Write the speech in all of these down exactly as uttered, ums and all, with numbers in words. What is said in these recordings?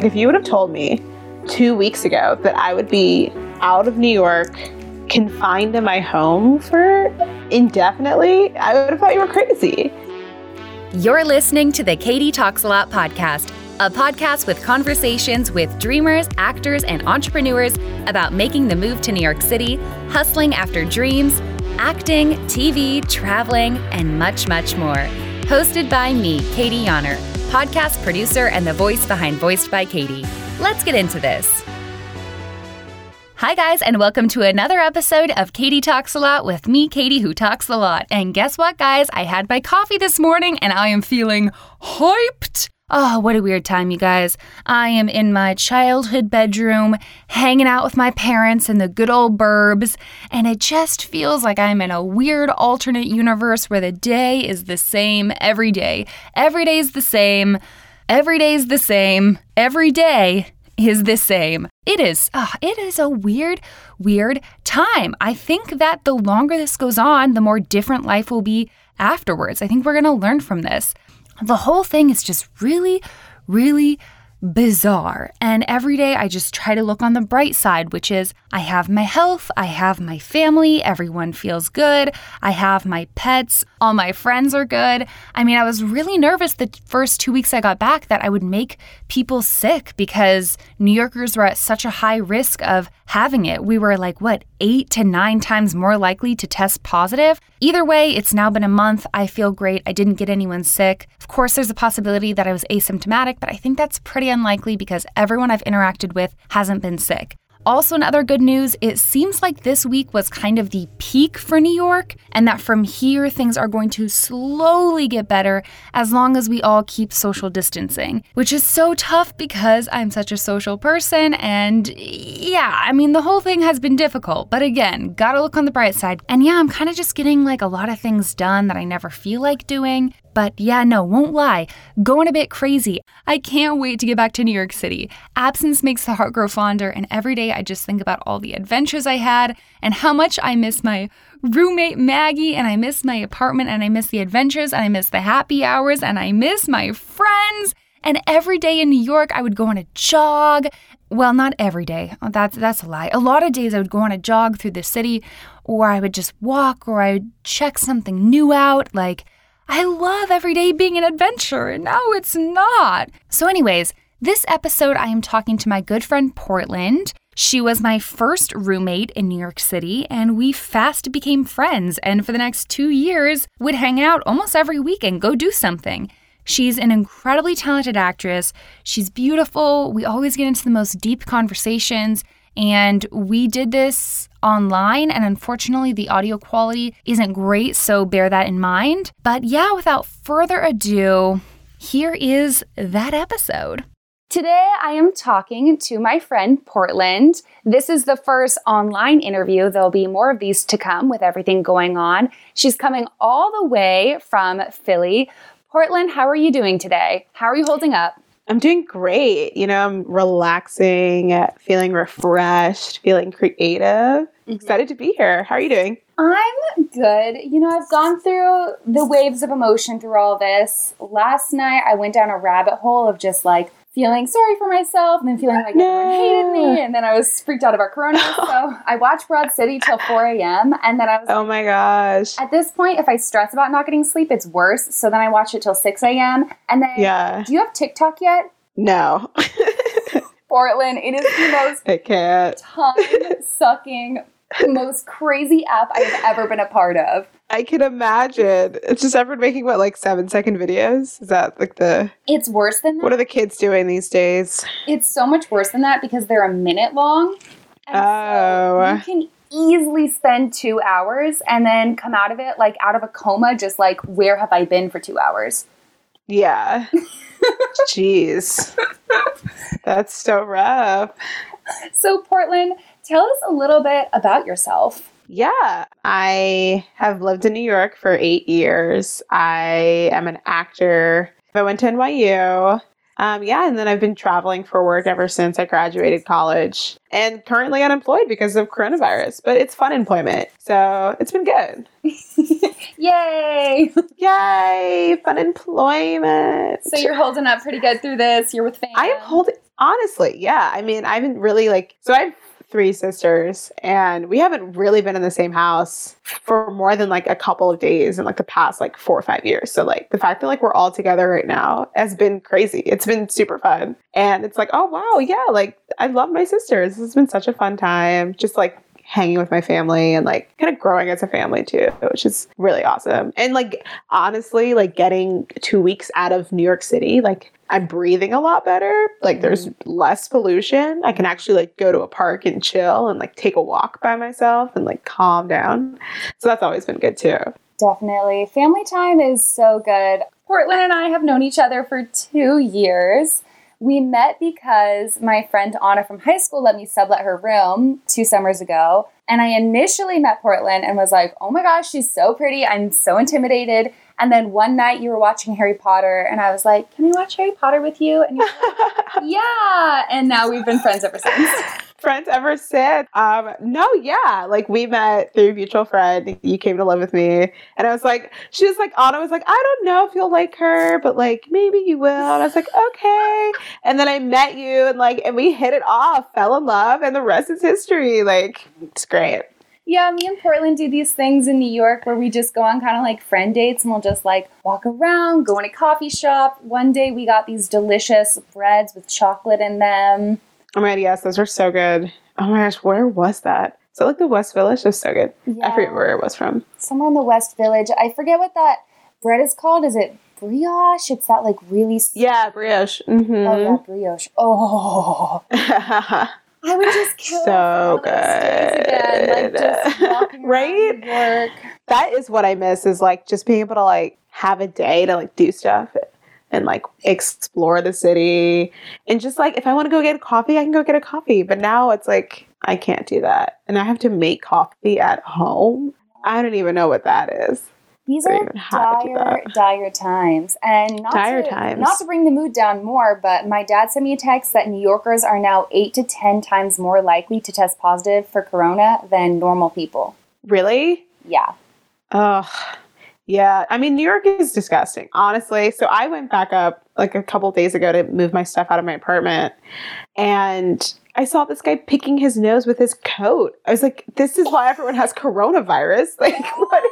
If you would have told me two weeks ago that I would be out of New York, confined in my home for indefinitely, I would have thought you were crazy. You're listening to the Katie Talks A Lot podcast, a podcast with conversations with dreamers, actors, and entrepreneurs about making the move to New York City, hustling after dreams, acting, T V, traveling, and much, much more. Hosted by me, Katie Yonner, podcast producer and the voice behind Voiced by Katie. Let's get into this. Hi guys, and welcome to another episode of Katie Talks A Lot with me, Katie, who talks a lot. And guess what, guys? I had my coffee this morning and I am feeling hyped. Oh, what a weird time, you guys. I am in my childhood bedroom, hanging out with my parents in the good old burbs, and it just feels like I'm in a weird alternate universe where the day is the same every day. Every day's the same. Every day's the same. Every day is the same. It is. Oh, it is a weird, weird time. I think that the longer this goes on, the more different life will be afterwards. I think we're going to learn from this. The whole thing is just really, really bizarre. And every day I just try to look on the bright side, which is I have my health, I have my family, everyone feels good, I have my pets, all my friends are good. I mean, I was really nervous the first two weeks I got back that I would make people sick because New Yorkers were at such a high risk of having it. We were like, what, eight to nine times more likely to test positive? Either way, it's now been a month. I feel great. I didn't get anyone sick. Of course, there's a possibility that I was asymptomatic, but I think that's pretty unlikely because everyone I've interacted with hasn't been sick. Also, another good news, it seems like this week was kind of the peak for New York, and that from here, things are going to slowly get better as long as we all keep social distancing, which is so tough because I'm such a social person. And yeah, I mean, the whole thing has been difficult, but again, gotta look on the bright side. And yeah, I'm kind of just getting like a lot of things done that I never feel like doing. But yeah, no, won't lie, going a bit crazy. I can't wait to get back to New York City. Absence makes the heart grow fonder, and every day I just think about all the adventures I had and how much I miss my roommate Maggie, and I miss my apartment, and I miss the adventures, and I miss the happy hours, and I miss my friends. And every day in New York, I would go on a jog. Well, not every day. Oh, that's, that's a lie. A lot of days I would go on a jog through the city, or I would just walk, or I would check something new out, like... I love every day being an adventure, and now it's not. So anyways, this episode I am talking to my good friend Portland. She was my first roommate in New York City, and we fast became friends, and for the next two years would hang out almost every weekend, go do something. She's an incredibly talented actress. She's beautiful. We always get into the most deep conversations, and we did this online, and unfortunately the audio quality isn't great, so bear that in mind. But yeah, without further ado, here is that episode. Today I am talking to my friend Portland. This is the first online interview. There'll be more of these to come with everything going on. She's coming all the way from Philly. Portland, how are you doing today? How are you holding up? I'm doing great. You know, I'm relaxing, feeling refreshed, feeling creative. Mm-hmm. Excited to be here. How are you doing? I'm good. You know, I've gone through the waves of emotion through all this. Last night, I went down a rabbit hole of just like feeling sorry for myself and then feeling like no. everyone hated me. And then I was freaked out about Corona. So I watched Broad City till four a.m. And then I was oh like, my gosh. At this point, if I stress about not getting sleep, it's worse. So then I watched it till six a.m. And then, yeah. Do you have TikTok yet? No. Portland, it is the most I can't. time-sucking, most crazy app I have ever been a part of. I can imagine. It's just everyone making, what, like seven-second videos? Is that like the... It's worse than that. What are the kids doing these days? It's so much worse than that because they're a minute long. And oh. So you can easily spend two hours and then come out of it, like out of a coma, just like, where have I been for two hours? Yeah. Jeez. That's so rough. So, Portland, tell us a little bit about yourself. Yeah, I have lived in New York for eight years. I am an actor. I went to N Y U. Um, yeah, and then I've been traveling for work ever since I graduated college and currently unemployed because of coronavirus, but it's fun employment. So it's been good. Yay! Yay! Fun employment. So you're holding up pretty good through this. You're with family. I am holding Honestly, yeah. I mean, I haven't really like, so I have three sisters and we haven't really been in the same house for more than like a couple of days in like the past like four or five years. So like the fact that like we're all together right now has been crazy. It's been super fun. And it's like, oh, wow. Yeah. Like I love my sisters. This has been such a fun time. Just like hanging with my family and like kind of growing as a family too, which is really awesome. And like, honestly, like getting two weeks out of New York City, like I'm breathing a lot better. Like there's less pollution. I can actually like go to a park and chill and like take a walk by myself and like calm down. So that's always been good too. Definitely. Family time is so good. Portland and I have known each other for two years. We met because my friend Anna from high school let me sublet her room two summers ago. And I initially met Portland and was like, oh my gosh, she's so pretty. I'm so intimidated. And then one night you were watching Harry Potter and I was like, can we watch Harry Potter with you? And you were like, yeah. And now we've been friends ever since. Friends ever since. Um, no, yeah. Like we met through a mutual friend. You came to live with me. And I was like, she was like, Anna was like, I don't know if you'll like her, but like, maybe you will. And I was like, okay. And then I met you and like, and we hit it off, fell in love, and the rest is history. Like, it's great. Yeah, me and Portland do these things in New York where we just go on kind of like friend dates and we'll just like walk around, go in a coffee shop. One day we got these delicious breads with chocolate in them. Oh my God, yes, those were so good. Oh my gosh, where was that? Is that like the West Village? That's so good. Yeah. I forget where it was from. Somewhere in the West Village. I forget what that bread is called. Is it brioche? It's that like really... Yeah, brioche. Mm-hmm. Oh, yeah, brioche. Oh... I would just kill so good. Again, like just walking right? Work. That is what I miss is like just being able to like have a day to like do stuff and like explore the city and just like if I want to go get a coffee, I can go get a coffee. But now it's like I can't do that and I have to make coffee at home. I don't even know what that is. These or are dire, dire times. And not dire to, times. Not to bring the mood down more, but my dad sent me a text that New Yorkers are now eight to ten times more likely to test positive for corona than normal people. Really? Yeah. Ugh. Yeah. I mean, New York is disgusting, honestly. So I went back up like a couple days ago to move my stuff out of my apartment. And I saw this guy picking his nose with his coat. I was like, this is why everyone has coronavirus. Like, what is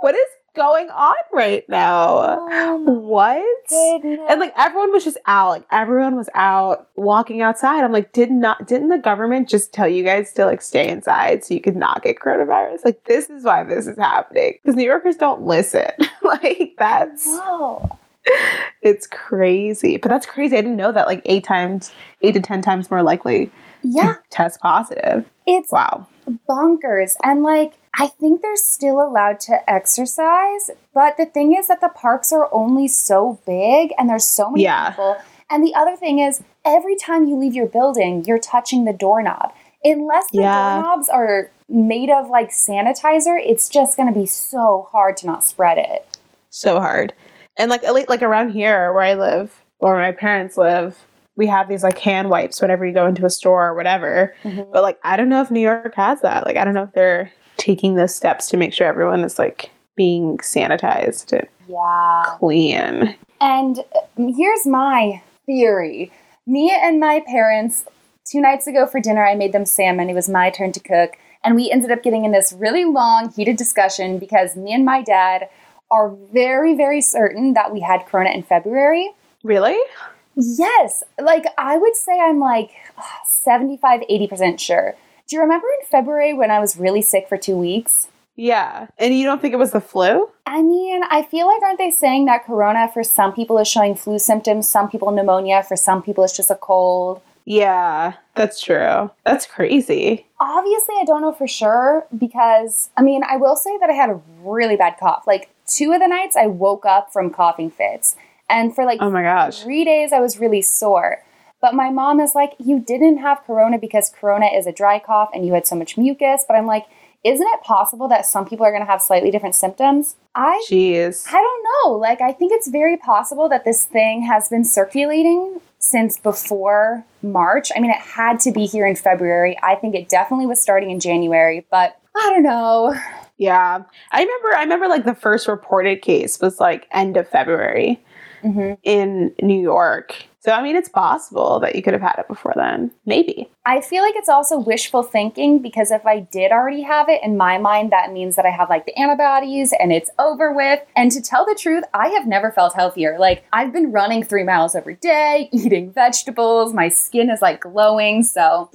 What is going on right now? Oh, what? Goodness. And like everyone was just out. Like everyone was out walking outside. I'm like, did not didn't the government just tell you guys to like stay inside so you could not get coronavirus? Like this is why this is happening. Because New Yorkers don't listen. Like that's wow. It's crazy. But that's crazy. I didn't know that like eight times, eight to ten times more likely yeah. to test positive. It's wow. bonkers. And like I think they're still allowed to exercise, but the thing is that the parks are only so big and there's so many yeah. people. And the other thing is every time you leave your building, you're touching the doorknob. Unless the yeah. doorknobs are made of like sanitizer, it's just going to be so hard to not spread it. So hard. And like at least, like around here where I live or where my parents live, we have these like hand wipes whenever you go into a store or whatever. Mm-hmm. But like, I don't know if New York has that. Like, I don't know if they're taking those steps to make sure everyone is like being sanitized and yeah. clean. And here's my theory. Me and my parents, two nights ago for dinner, I made them salmon. It was my turn to cook. And we ended up getting in this really long, heated discussion because me and my dad are very, very certain that we had corona in February. Really? Yes. Like, I would say I'm like seventy-five, eighty percent sure. Do you remember in February when I was really sick for two weeks? Yeah. And you don't think it was the flu? I mean, I feel like aren't they saying that corona for some people is showing flu symptoms, some people pneumonia, for some people it's just a cold? Yeah, that's true. That's crazy. Obviously, I don't know for sure because, I mean, I will say that I had a really bad cough. Like two of the nights I woke up from coughing fits. And for like oh my gosh. three days I was really sore. But my mom is like, you didn't have corona because corona is a dry cough and you had so much mucus. But I'm like, isn't it possible that some people are going to have slightly different symptoms? I Jeez. I don't know. Like, I think it's very possible that this thing has been circulating since before March. I mean, it had to be here in February. I think it definitely was starting in January, but I don't know. Yeah. I remember, I remember like the first reported case was like end of February mm-hmm. in New York. So, I mean, it's possible that you could have had it before then. Maybe. I feel like it's also wishful thinking because if I did already have it, in my mind, that means that I have like the antibodies and it's over with. And to tell the truth, I have never felt healthier. Like I've been running three miles every day, eating vegetables. My skin is like glowing. So...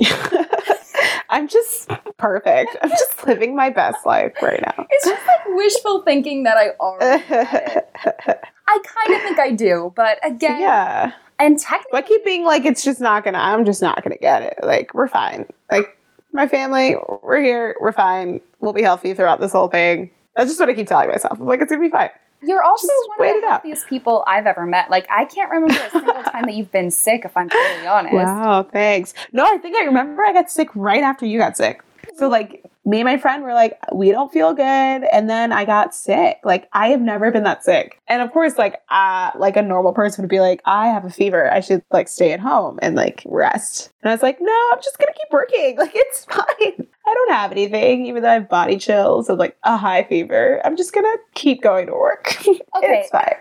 I'm just perfect. I'm just living my best life right now. It's just like wishful thinking that I already had it. I kind of think I do, but again, yeah. And technically, I keep being like, it's just not gonna. I'm just not gonna get it. Like we're fine. Like my family, we're here. We're fine. We'll be healthy throughout this whole thing. That's just what I keep telling myself. I'm like, it's gonna be fine. You're also just one of the healthiest out. people I've ever met. Like, I can't remember a single time that you've been sick, if I'm totally honest. Wow, thanks. No, I think I remember I got sick right after you got sick. So, like, me and my friend were like, we don't feel good. And then I got sick. Like, I have never been that sick. And, of course, like, uh, like a normal person would be like, I have a fever. I should, like, stay at home and, like, rest. And I was like, no, I'm just going to keep working. Like, it's fine. I don't have anything, even though I have body chills and like a high fever. I'm just gonna keep going to work. Okay. It's fine.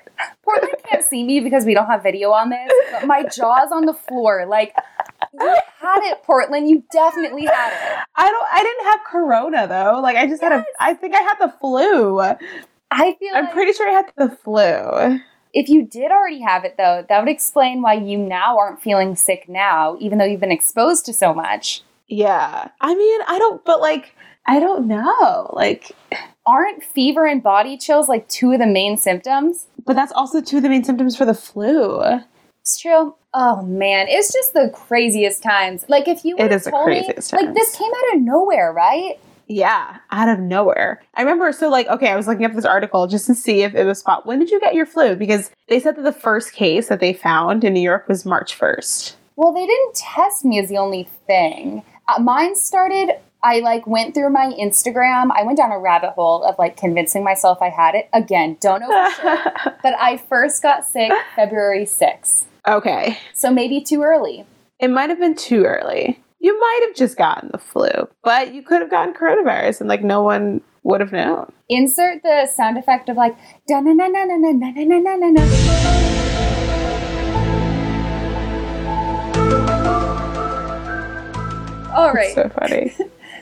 Portland can't see me because we don't have video on this, but my jaw's on the floor. Like, you had it, Portland. You definitely had it. I don't I didn't have corona though. Like I just yes. had a I think I had the flu. I feel I'm like pretty sure I had the flu. If you did already have it though, that would explain why you now aren't feeling sick now, even though you've been exposed to so much. Yeah. I mean, I don't, but like, I don't know. Like, aren't fever and body chills like two of the main symptoms? But that's also two of the main symptoms for the flu. It's true. Oh man, it's just the craziest times. Like if you were to tell me, like this came out of nowhere, right? Yeah, out of nowhere. I remember, so like, okay, I was looking up this article just to see if it was spot. When did you get your flu? Because they said that the first case that they found in New York was March first. Well, they didn't test me is the only thing. Uh, mine started, I like went through my Instagram. I went down a rabbit hole of like convincing myself I had it. Again, don't know for sure. But I first got sick February sixth. Okay. So maybe too early. It might have been too early. You might have just gotten the flu, but you could have gotten coronavirus and like no one would have known. Insert the sound effect of like, da na na na na na na na na na na. All right. That's so funny.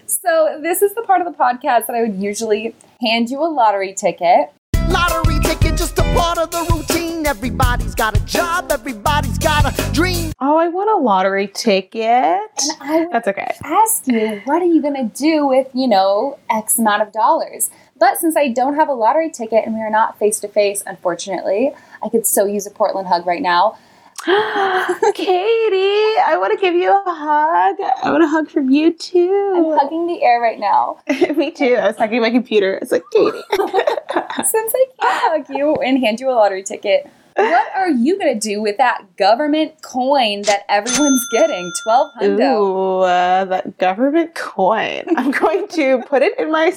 So this is the part of the podcast that I would usually hand you a lottery ticket. Lottery ticket, just a part of the routine. Everybody's got a job. Everybody's got a dream. Oh, I want a lottery ticket. And I That's okay. ask you, what are you going to do with, you know, X amount of dollars? But since I don't have a lottery ticket and we are not face-to-face, unfortunately, I could so use a Portland hug right now. Katie, I want to give you a hug. I want a hug from you too. I'm hugging the air right now. Me too. I was hugging my computer. It's like, Katie. Since I can't hug you and hand you a lottery ticket, what are you going to do with that government coin that everyone's getting? twelve hundred dollars. Ooh, uh, that government coin. I'm going to put it in my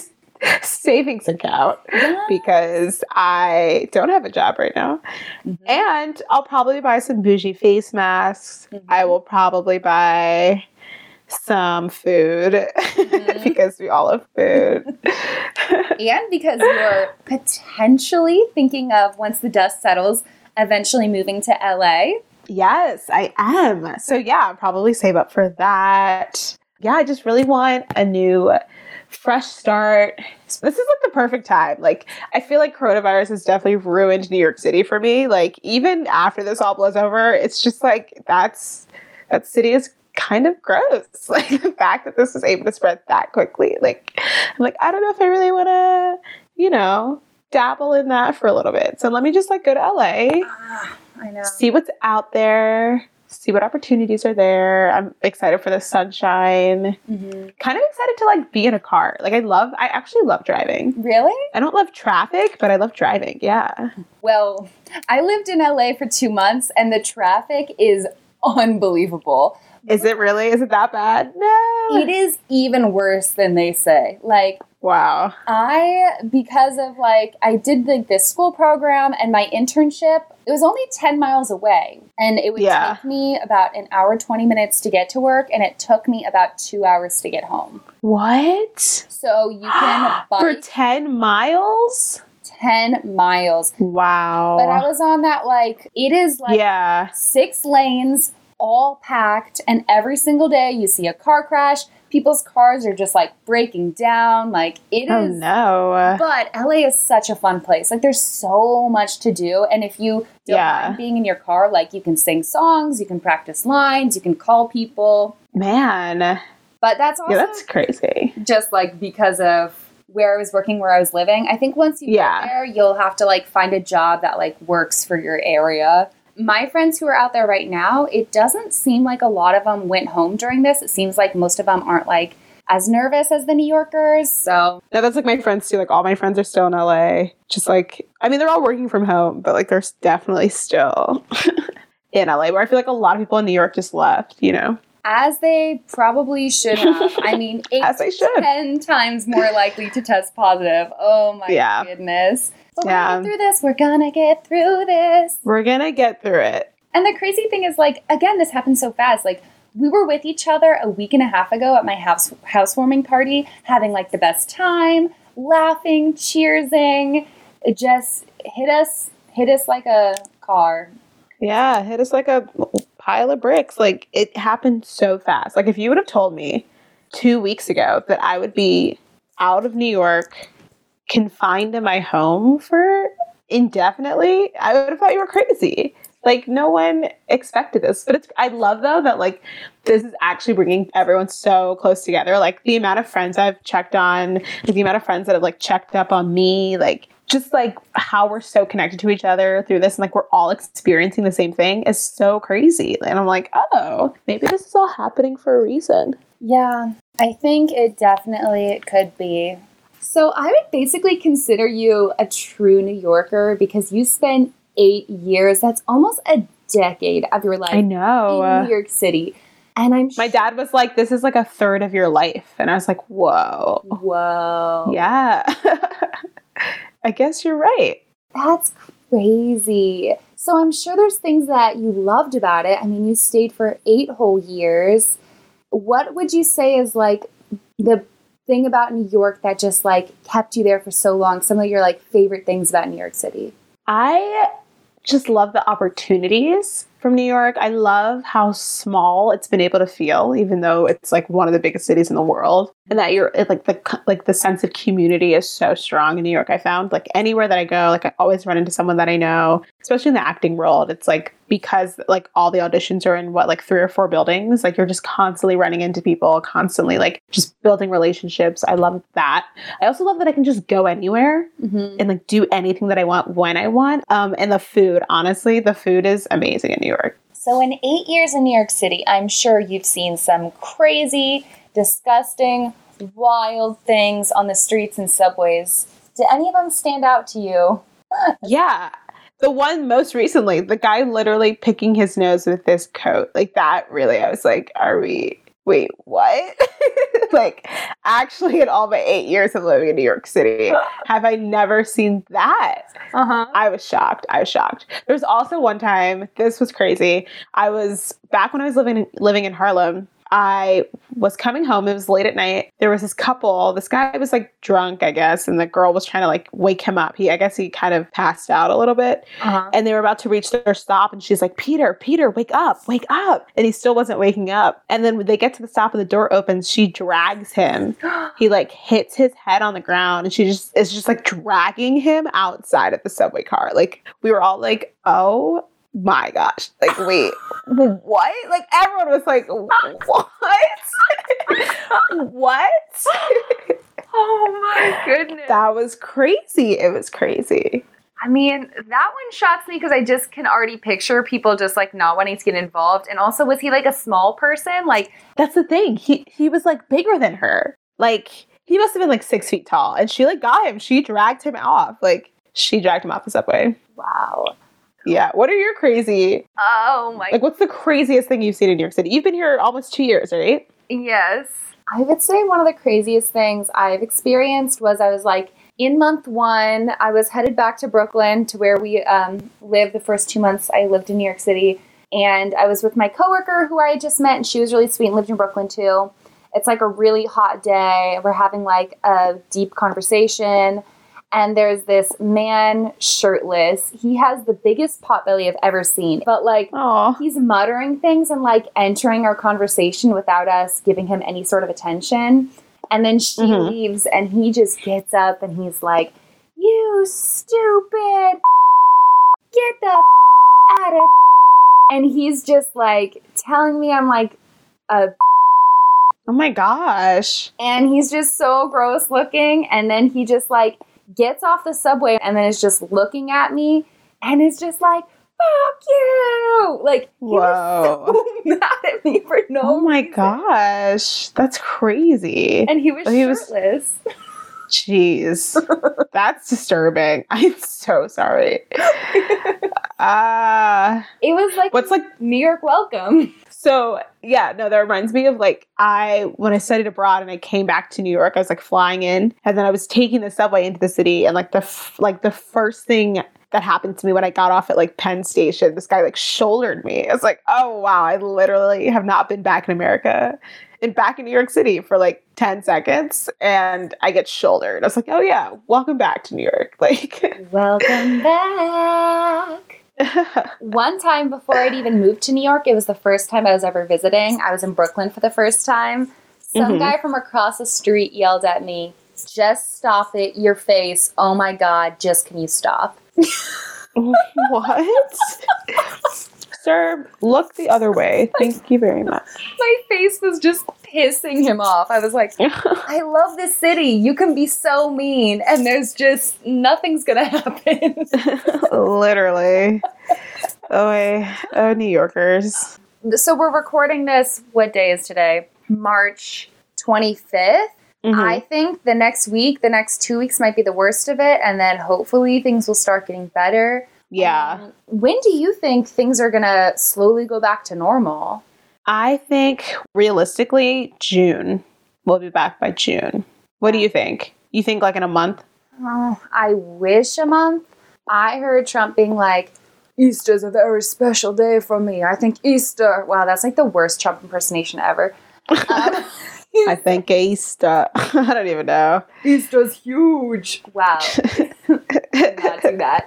savings account yes. because I don't have a job right now. Mm-hmm. And I'll probably buy some bougie face masks. Mm-hmm. I will probably buy some food mm-hmm. because we all have food. And because you're potentially thinking of, once the dust settles, eventually moving to L A. Yes, I am. So yeah, I'll probably save up for that. Yeah, I just really want a new fresh start. So this is like the perfect time. Like, I feel like coronavirus has definitely ruined New York City for me. Like, even after this all blows over, it's just like, that's, that city is kind of gross. Like, the fact that this was able to spread that quickly. Like, I'm like, I don't know if I really want to, you know, dabble in that for a little bit. So let me just like go to L A, ah, I know. See what's out there. See what opportunities are there. I'm excited for the sunshine. Mm-hmm. Kind of excited to like be in a car. Like I love, I actually love driving. Really? I don't love traffic, but I love driving. Yeah. Well, I lived in L A for two months and the traffic is unbelievable. Is it really? Is it that bad? No. It is even worse than they say. Like Wow. I, because of like, I did like this school program and my internship, it was only ten miles away and it would yeah. take me about an hour, twenty minutes to get to work. And it took me about two hours to get home. What? So you can bike. For ten miles? ten miles. Wow. But I was on that, like, it is like yeah. six lanes all packed. And every single day you see a car crash. People's cars are just like breaking down. Like it oh, is. No. But L A is such a fun place. Like there's so much to do. And if you don't yeah. mind being in your car, like you can sing songs, you can practice lines, you can call people. Man. But that's also. Yeah, that's crazy. Just like because of where I was working, where I was living. I think once you yeah. get there, you'll have to like find a job that like works for your area. My friends who are out there right now, it doesn't seem like a lot of them went home during this. It seems like most of them aren't like as nervous as the New Yorkers. So no, that's like my friends too. Like all my friends are still in L A. Just like, I mean, they're all working from home, but like they're definitely still in L A, where I feel like a lot of people in New York just left, you know? As they probably should have. I mean, eight as they should. ten times more likely to test positive. Oh my yeah. goodness. But yeah. we're gonna get through this. We're gonna get through this. We're gonna get through it. And the crazy thing is, like, again, this happened so fast. Like, we were with each other a week and a half ago at my house housewarming party, having like the best time, laughing, cheersing. It just hit us, hit us like a car. Yeah, hit us like a pile of bricks. Like it happened so fast. Like if you would have told me two weeks ago that I would be out of New York, confined in my home for indefinitely, I would have thought you were crazy. Like no one expected this, but it's, I love though that like this is actually bringing everyone so close together. Like the amount of friends I've checked on, like the amount of friends that have like checked up on me, like just like how we're so connected to each other through this and like we're all experiencing the same thing is so crazy. And I'm like, oh, maybe this is all happening for a reason. Yeah, I think it definitely it could be. So I would basically consider you a true New Yorker because you spent eight years. That's almost a decade of your life. I know. In New York City. And I'm My sh- dad was like, this is like a third of your life. And I was like, whoa. Whoa. Yeah. I guess you're right. That's crazy. So I'm sure there's things that you loved about it. I mean, you stayed for eight whole years. What would you say is like the thing about New York that just like kept you there for so long? Some of your like favorite things about New York City? I just love the opportunities from New York. I love how small it's been able to feel, even though it's like one of the biggest cities in the world. And that you're like the like the sense of community is so strong in New York. I found like anywhere that I go, like I always run into someone that I know, especially in the acting world. It's like because like all the auditions are in what like three or four buildings, like you're just constantly running into people, constantly like just building relationships. I love that. I also love that I can just go anywhere mm-hmm. and like do anything that I want when I want. Um, and the food, honestly, the food is amazing in New York. So in eight years in New York City, I'm sure you've seen some crazy, disgusting, wild things on the streets and subways. Did any of them stand out to you? Yeah. The one most recently, the guy literally picking his nose with this coat. Like that really, I was like, are we, wait, what? Like actually in all my eight years of living in New York City, have I never seen that? Uh-huh. I was shocked. I was shocked. There was also one time, this was crazy. I was, back when I was living in, living in Harlem, I was coming home. It was late at night. There was this couple. This guy was like drunk, I guess. And the girl was trying to like wake him up. He, I guess he kind of passed out a little bit. Uh-huh. And they were about to reach their stop. And she's like, Peter, Peter, wake up, wake up. And he still wasn't waking up. And then when they get to the stop and the door opens, she drags him. He like hits his head on the ground. And she just is just like dragging him outside of the subway car. Like we were all like, oh my gosh, like wait, what? Like everyone was like, what? What? Oh my goodness, that was crazy. It was crazy. I mean, that one shocks me because I just can already picture people just like not wanting to get involved. And also, was he like a small person? Like that's the thing, he he was like bigger than her. Like he must have been like six feet tall, and she like got him. She dragged him off. Like she dragged him off the subway. Wow. Yeah. What are your crazy? Oh my! Like, what's the craziest thing you've seen in New York City? You've been here almost two years, right? Yes. I would say one of the craziest things I've experienced was I was like, in month one, I was headed back to Brooklyn to where we um, lived the first two months I lived in New York City. And I was with my coworker who I had just met, and she was really sweet and lived in Brooklyn too. It's like a really hot day. We're having like a deep conversation, and there's this man shirtless. He has the biggest potbelly I've ever seen, but like Aww. He's muttering things and like entering our conversation without us giving him any sort of attention. And then she mm-hmm. leaves, and he just gets up and he's like, "You stupid, get the out of." And he's just like telling me I'm like a. Oh my gosh. And he's just so gross looking. And then he just like gets off the subway and then is just looking at me and is just like, fuck you. Like, he Whoa. was so mad at me for no Oh my reason. Gosh. That's crazy. And he was he shirtless. Was... Jeez. That's disturbing. I'm so sorry. Uh, it was like, what's like New York welcome. So yeah, no, that reminds me of like, I, when I studied abroad and I came back to New York, I was like flying in, and then I was taking the subway into the city. And like the, f- like the first thing that happened to me when I got off at like Penn Station, this guy like shouldered me. I was like, oh wow. I literally have not been back in America and back in New York City for like ten seconds. And I get shouldered. I was like, oh yeah, welcome back to New York. Like, welcome back. One time before I'd even moved to New York, it was the first time I was ever visiting. I was in Brooklyn for the first time. Some mm-hmm. guy from across the street yelled at me, "Just stop it, your face. Oh my God, just can you stop?" What? Sir, look the other way. Thank you very much. My face was just pissing him off. I was like, I love this city. You can be so mean, and there's just nothing's gonna happen. Literally. Oh, I, oh, New Yorkers. So we're recording this. What day is today? March twenty-fifth. Mm-hmm. I think the next week, the next two weeks might be the worst of it, and then hopefully things will start getting better. Yeah. Um, when do you think things are gonna slowly go back to normal? I think realistically, June. We'll be back by June. What do you think? You think like in a month? Oh, I wish a month. I heard Trump being like, "Easter's a very special day for me. I think Easter." Wow, that's like the worst Trump impersonation ever. Um, I think Easter. I don't even know. Easter's huge. Wow. Not do that.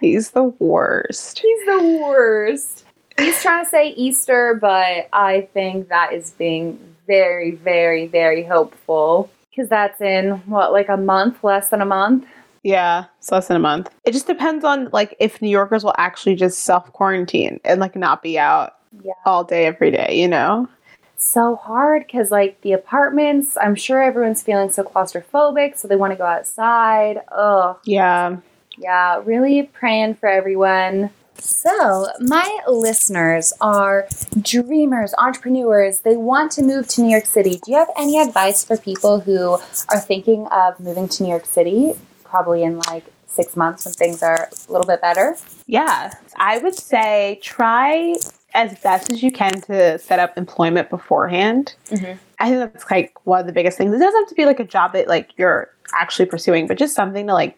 He's the worst. He's the worst. He's trying to say Easter, but I think that is being very, very, very hopeful. Because that's in, what, like a month? Less than a month? Yeah, it's less than a month. It just depends on, like, if New Yorkers will actually just self-quarantine and, like, not be out yeah. all day, every day, you know? It's so hard because, like, the apartments, I'm sure everyone's feeling so claustrophobic, so they want to go outside. Ugh. Yeah. Yeah, really praying for everyone. So, my listeners are dreamers, entrepreneurs. They want to move to New York City. Do you have any advice for people who are thinking of moving to New York City, probably in like six months when things are a little bit better? Yeah, I would say try as best as you can to set up employment beforehand. Mm-hmm. I think that's like one of the biggest things. It doesn't have to be like a job that like you're actually pursuing, but just something to like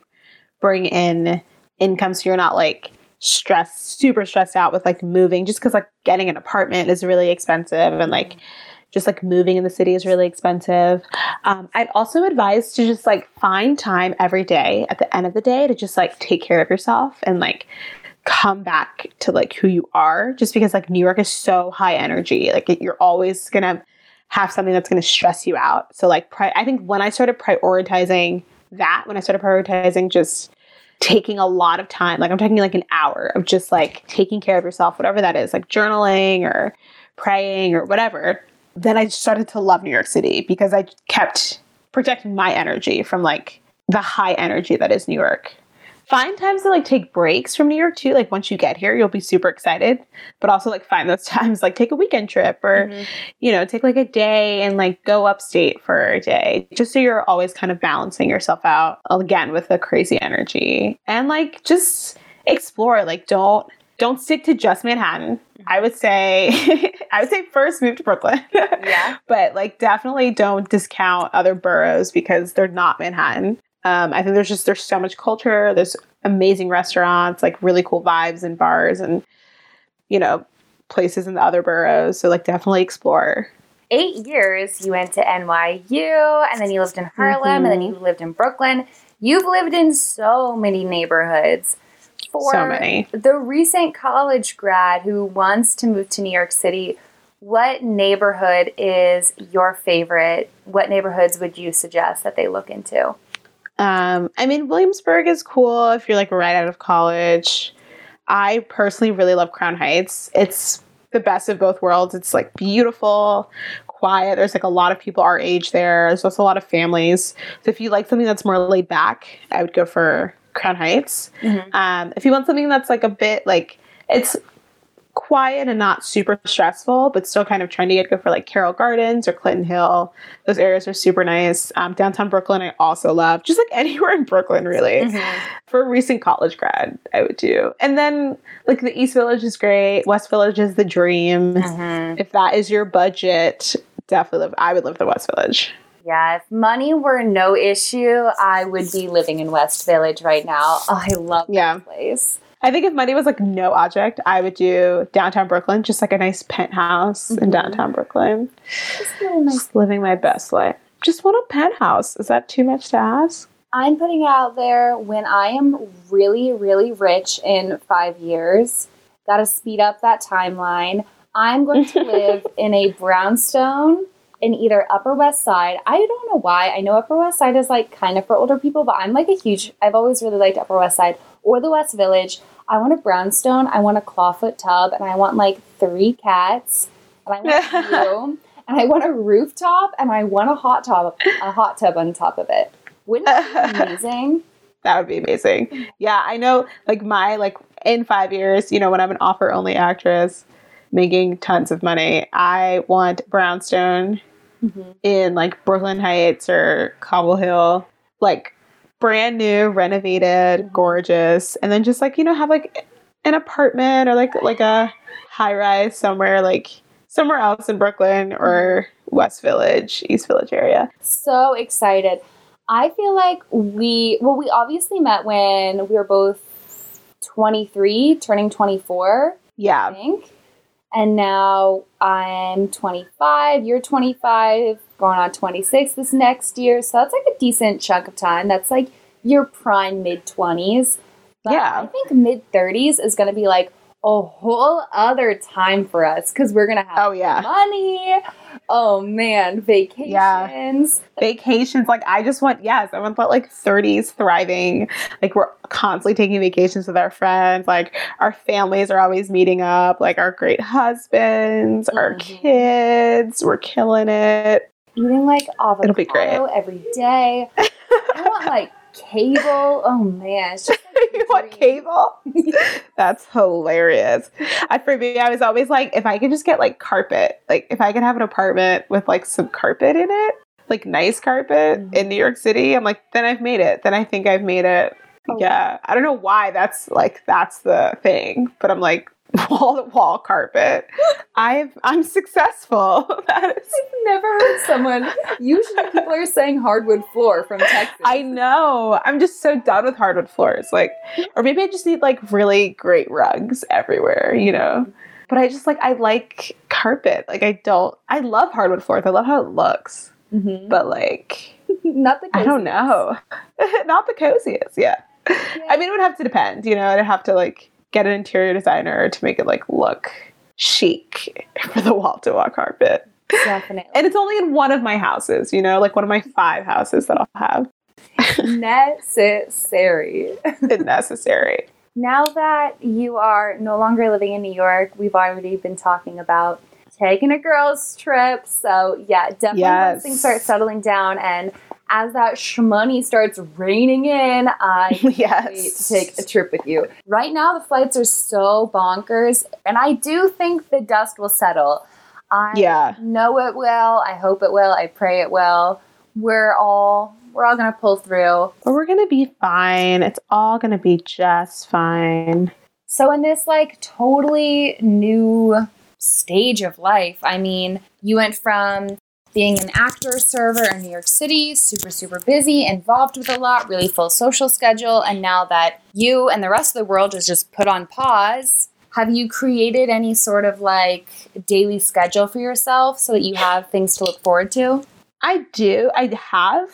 bring in income so you're not like stressed, super stressed out with like moving, just because like getting an apartment is really expensive and like just like moving in the city is really expensive. Um, I'd also advise to just like find time every day at the end of the day to just like take care of yourself and like come back to like who you are, just because like New York is so high energy. Like you're always gonna have something that's gonna stress you out. So like pri- I think when I started prioritizing that, when I started prioritizing just taking a lot of time, like I'm talking like an hour of just like taking care of yourself, whatever that is, like journaling or praying or whatever, then I started to love New York City because I kept protecting my energy from like the high energy that is New York. Find times to like take breaks from New York too. Like once you get here, you'll be super excited, but also like find those times, like take a weekend trip or, mm-hmm. you know, take like a day and like go upstate for a day, just so you're always kind of balancing yourself out again with the crazy energy and like just explore. Like don't don't stick to just Manhattan. Mm-hmm. I would say, I would say first move to Brooklyn. Yeah. But like definitely don't discount other boroughs because they're not Manhattan. Um, I think there's just, there's so much culture. There's amazing restaurants, like really cool vibes and bars and, you know, places in the other boroughs. So like definitely explore. Eight years you went to N Y U and then you lived in Harlem mm-hmm. and then you lived in Brooklyn. You've lived in so many neighborhoods. For so many. The recent college grad who wants to move to New York City, what neighborhood is your favorite? What neighborhoods would you suggest that they look into? Um, I mean, Williamsburg is cool if you're like right out of college. I personally really love Crown Heights. It's the best of both worlds. It's like beautiful, quiet. There's like a lot of people our age there. There's also a lot of families. So if you like something that's more laid back, I would go for Crown Heights. Mm-hmm. Um, if you want something that's like a bit like it's quiet and not super stressful, but still kind of trendy, I'd go for like Carroll Gardens or Clinton Hill. Those areas are super nice. Um, downtown Brooklyn, I also love. Just like anywhere in Brooklyn, really. Mm-hmm. For a recent college grad, I would do. And then like the East Village is great. West Village is the dream. Mm-hmm. If that is your budget, definitely live. I would live the West Village. Yeah, if money were no issue, I would be living in West Village right now. Oh, I love that yeah. place. I think if money was like no object, I would do downtown Brooklyn, just like a nice penthouse mm-hmm. in downtown Brooklyn. Just, really nice. Just living my best life. Just want a penthouse. Is that too much to ask? I'm putting out there when I am really, really rich in five years, got to speed up that timeline. I'm going to live in a brownstone in either Upper West Side. I don't know why. I know Upper West Side is like kind of for older people, but I'm like a huge, I've always really liked Upper West Side or the West Village. I want a brownstone. I want a clawfoot tub and I want like three cats and I want a room and I want a rooftop and I want a hot tub, a hot tub on top of it. Wouldn't that be amazing? That would be amazing. Yeah. I know like my, like in five years, you know, when I'm an offer only actress making tons of money, I want brownstone mm-hmm. in like Brooklyn Heights or Cobble Hill, like brand new, renovated, gorgeous. And then just like, you know, have like an apartment or like, like a high rise somewhere, like somewhere else in Brooklyn or West Village, East Village area. So excited. I feel like we, well, we obviously met when we were both twenty-three, turning twenty-four. Yeah. I think. And now I'm twenty-five, you're twenty-five, going on twenty-six this next year. So that's like a decent chunk of time. That's like your prime mid-twenties. But yeah. I think mid-thirties is going to be like a whole other time for us because we're going to have oh, yeah. money. Oh, man. Vacations. Yeah. Vacations. Like, I just want, yes, I want that, like, thirties thriving. Like, we're constantly taking vacations with our friends. Like, our families are always meeting up. Like, our great husbands, mm-hmm. our kids. We're killing it. Eating, like, avocado It'll be great. every day. I want, like, cable. Oh, man. It's just like you want cable? That's hilarious. I, for me, I was always like, if I could just get like carpet, like if I could have an apartment with like some carpet in it, like nice carpet mm-hmm. in New York City, I'm like, then I've made it. Then I think I've made it. Oh. Yeah. I don't know why that's like, that's the thing. But I'm like, wall-to-wall carpet. I've, I'm successful. That is... I've never heard someone. Usually people are saying hardwood floor from Texas. I know. I'm just so done with hardwood floors. Like, or maybe I just need like really great rugs everywhere, you know? But I just like, I like carpet. Like I don't, I love hardwood floors. I love how it looks. Mm-hmm. But like, not the coziest. I don't know. Not the coziest. Yeah. yeah. I mean, it would have to depend, you know, I'd have to like, get an interior designer to make it like look chic for the wall-to-wall carpet. Definitely. And it's only in one of my houses, you know, like one of my five houses that I'll have. Necessary. Necessary. Now that you are no longer living in New York, we've already been talking about taking a girls' trip. So yeah, definitely yes. once things start settling down and as that shmoney starts raining in, I can't yes. wait to take a trip with you. Right now, the flights are so bonkers, and I do think the dust will settle. I yeah. know it will. I hope it will. I pray it will. We're all we're all gonna pull through. But we're gonna be fine. It's all gonna be just fine. So in this like totally new stage of life, I mean, you went from being an actor server in New York City, super, super busy, involved with a lot, really full social schedule. And now that you and the rest of the world is just put on pause, have you created any sort of like daily schedule for yourself so that you have things to look forward to? I do. I have.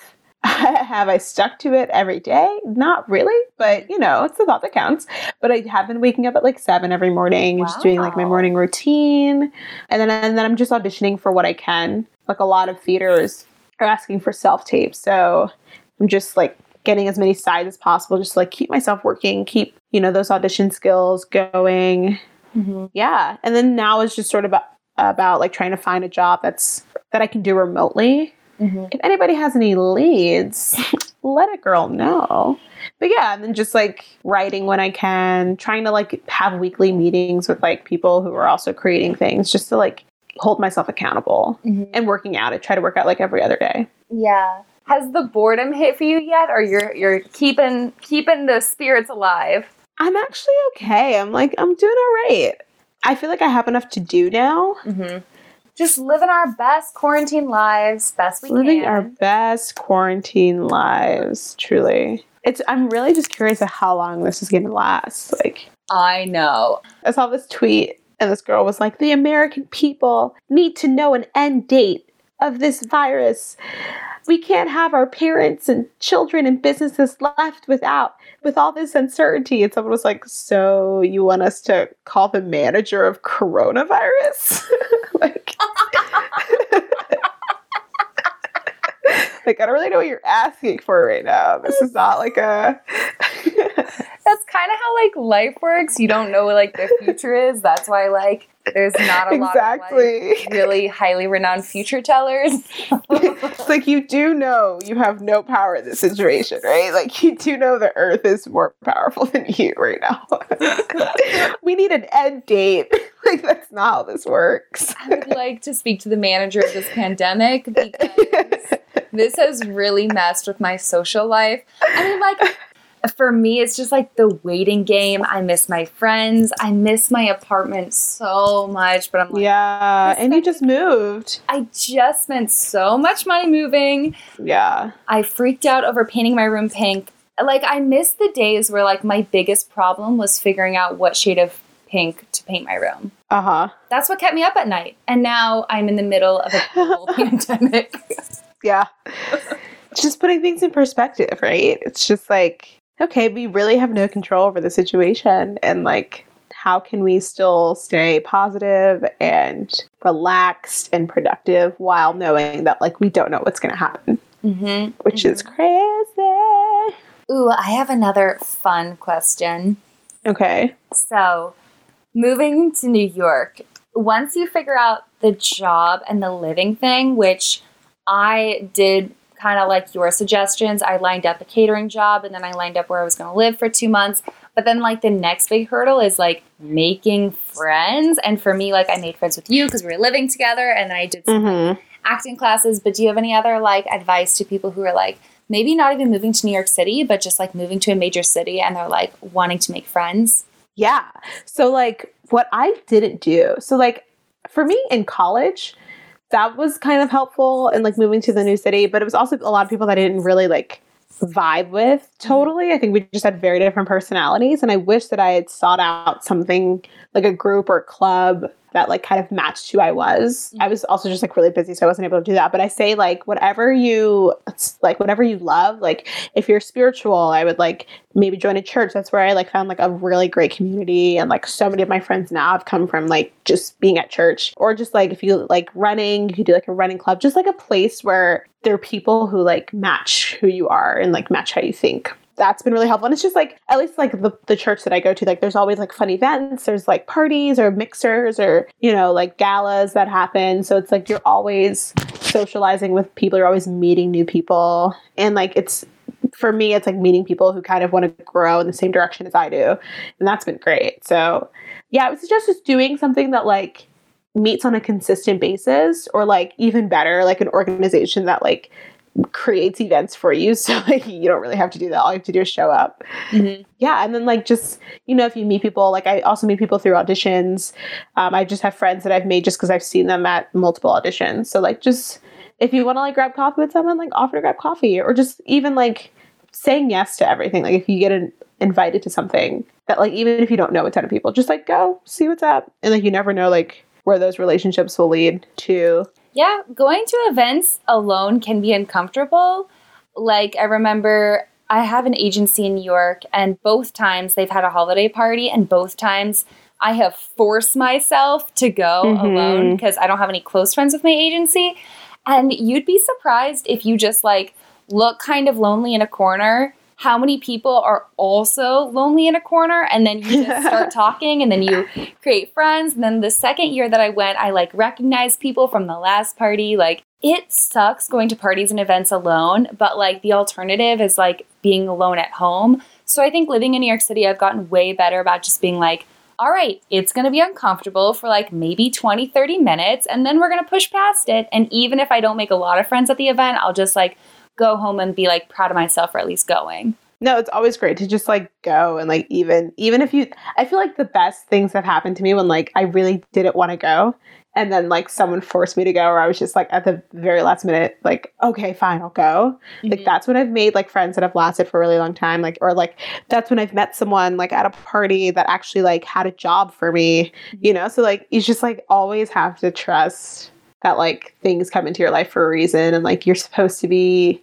Have I stuck to it every day? Not really, but you know, it's the thought that counts. But I have been waking up at like seven every morning, wow. just doing like my morning routine. And then, and then I'm just auditioning for what I can. Like a lot of theaters are asking for self-tapes. So I'm just like getting as many sides as possible, just to, like keep myself working, keep, you know, those audition skills going. Mm-hmm. Yeah. And then now it's just sort of about, about like trying to find a job that's, that I can do remotely. Mm-hmm. If anybody has any leads, let a girl know. But yeah, and then just like writing when I can, trying to like have weekly meetings with like people who are also creating things just to like hold myself accountable mm-hmm. and working out. I try to work out like every other day. Yeah. Has the boredom hit for you yet, or you're you're keeping keeping the spirits alive? I'm actually okay. I'm like, I'm doing all right. I feel like I have enough to do now. Mm-hmm. Just living our best quarantine lives, best we living can. Living our best quarantine lives, truly. It's. I'm really just curious of how long this is going to last. Like, I know. I saw this tweet, and this girl was like, the American people need to know an end date of this virus. We can't have our parents and children and businesses left without, with all this uncertainty. And someone was like, so you want us to call the manager of coronavirus? like, like, I don't really know what you're asking for right now. This is not like a... That's kind of how, like, life works. You don't know what, like, the future is. That's why, like, there's not a lot exactly. of, like, really highly renowned future tellers. It's like, you do know you have no power in this situation, right? Like, you do know the earth is more powerful than you right now. We need an end date. Like, that's not how this works. I would like to speak to the manager of this pandemic because this has really messed with my social life. I mean, like... For me, it's just like the waiting game. I miss my friends. I miss my apartment so much. But I'm like, yeah. And you just moved. I just spent so much money moving. Yeah. I freaked out over painting my room pink. Like, I miss the days where like my biggest problem was figuring out what shade of pink to paint my room. Uh-huh. That's what kept me up at night. And now I'm in the middle of a whole pandemic. Yeah. Just putting things in perspective, right? It's just like, okay, we really have no control over the situation, and like, how can we still stay positive and relaxed and productive while knowing that like we don't know what's going to happen, mm-hmm. which mm-hmm. is crazy. Ooh, I have another fun question. Okay. So, moving to New York, once you figure out the job and the living thing, which I did kind of like your suggestions. I lined up a catering job, and then I lined up where I was going to live for two months. But then like the next big hurdle is like making friends. And for me, like I made friends with you because we were living together, and I did some mm-hmm. acting classes. But do you have any other like advice to people who are like maybe not even moving to New York City, but just like moving to a major city and they're like wanting to make friends? Yeah. So like what I didn't do. So like for me in college, that was kind of helpful in like moving to the new city, but it was also a lot of people that I didn't really like vibe with totally. I think we just had very different personalities, and I wish that I had sought out something like a group or a club that like kind of matched who I was. I was also just like really busy, so I wasn't able to do that. But I say like whatever you like, whatever you love, like if you're spiritual, I would like maybe join a church. That's where I like found like a really great community, and like so many of my friends now have come from like just being at church. Or just like if you like running, you could do like a running club, just like a place where there are people who like match who you are and like match how you think. That's been really helpful. And it's just like, at least like the, the church that I go to, like there's always like fun events, there's like parties or mixers or, you know, like galas that happen. So it's like, you're always socializing with people. You're always meeting new people. And like, it's, for me, it's like meeting people who kind of want to grow in the same direction as I do. And that's been great. So yeah, I would suggest just doing something that like meets on a consistent basis, or like even better, like an organization that like creates events for you. So like, you don't really have to do that. All you have to do is show up. Mm-hmm. Yeah. And then like, just, you know, if you meet people, like I also meet people through auditions. Um, I just have friends that I've made just cause I've seen them at multiple auditions. So like, just if you want to like grab coffee with someone, like offer to grab coffee, or just even like saying yes to everything. Like if you get an, invited to something that like, even if you don't know a ton of people, just like go see what's up. And like, you never know like where those relationships will lead to. Yeah, going to events alone can be uncomfortable. Like, I remember I have an agency in New York, and both times they've had a holiday party, and both times I have forced myself to go mm-hmm. alone because I don't have any close friends with my agency. And you'd be surprised if you just, like, look kind of lonely in a corner, how many people are also lonely in a corner, and then you just start talking, and then you create friends. And then the second year that I went, I like recognized people from the last party. Like, it sucks going to parties and events alone, but like the alternative is like being alone at home. So I think living in New York City, I've gotten way better about just being like, all right, it's going to be uncomfortable for like maybe twenty, thirty minutes, and then we're going to push past it. And even if I don't make a lot of friends at the event, I'll just like go home and be like proud of myself for at least going. No, it's always great to just like go and like even even if you, I feel like the best things have happened to me when like I really didn't want to go, and then like someone forced me to go, or I was just like at the very last minute like, okay, fine, I'll go. Mm-hmm. Like that's when I've made like friends that have lasted for a really long time, like, or like that's when I've met someone like at a party that actually like had a job for me, mm-hmm. you know? So like you just like always have to trust that like things come into your life for a reason, and like you're supposed to be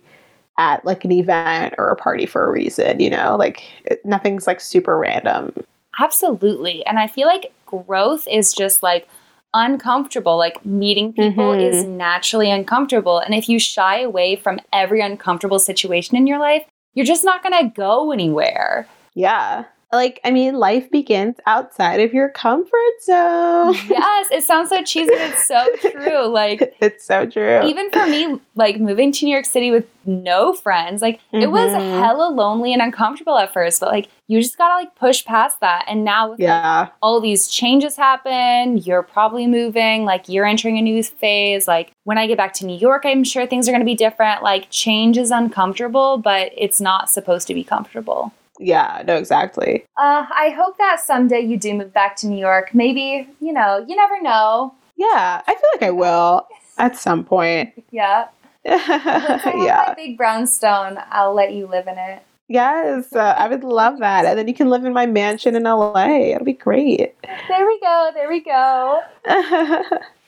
at like an event or a party for a reason, you know, like it, nothing's like super random. Absolutely. And I feel like growth is just like uncomfortable. Like meeting people mm-hmm. is naturally uncomfortable. And if you shy away from every uncomfortable situation in your life, you're just not going to go anywhere. Yeah. Like, I mean, life begins outside of your comfort zone. Yes, it sounds so cheesy, but it's so true. Like, it's so true. Even for me, like moving to New York City with no friends, like mm-hmm. it was hella lonely and uncomfortable at first, but like you just gotta like push past that. And now with yeah. like, all these changes happen, you're probably moving, like you're entering a new phase. Like when I get back to New York, I'm sure things are gonna be different. Like change is uncomfortable, but it's not supposed to be comfortable. Yeah, no, exactly. Uh, I hope that someday you do move back to New York. Maybe, you know, you never know. Yeah, I feel like I will at some point. Yeah. Yeah. My big brownstone, I'll let you live in it. Yes, uh, I would love that. And then you can live in my mansion in L A. It'll be great. There we go. There we go.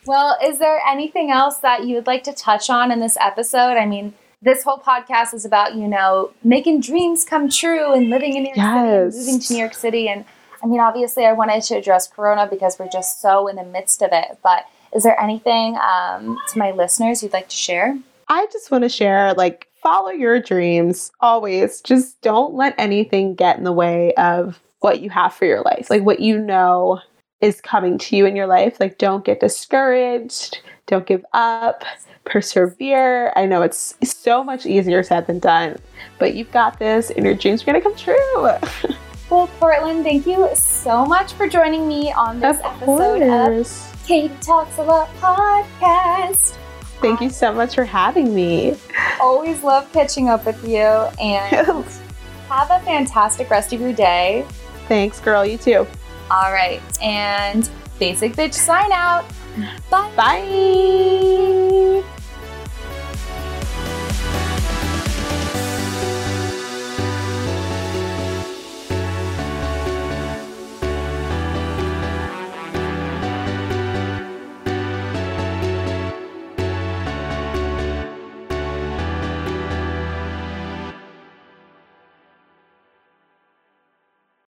Well, is there anything else that you would like to touch on in this episode? I mean, this whole podcast is about, you know, making dreams come true and living in New York yes. City and moving to New York City. And I mean, obviously I wanted to address Corona because we're just so in the midst of it. But is there anything um, to my listeners you'd like to share? I just want to share, like, follow your dreams always. Just don't let anything get in the way of what you have for your life. Like what you know is coming to you in your life. Like don't get discouraged. Don't give up. Persevere. I know it's so much easier said than done, but you've got this and your dreams are going to come true. Well, Portland, thank you so much for joining me on this of episode course. Of Katie Talks A Lot podcast. Thank you so much for having me. Always love catching up with you, and have a fantastic rest of your day. Thanks, girl. You too. All right. And Basic Bitch sign out. Bye. Bye.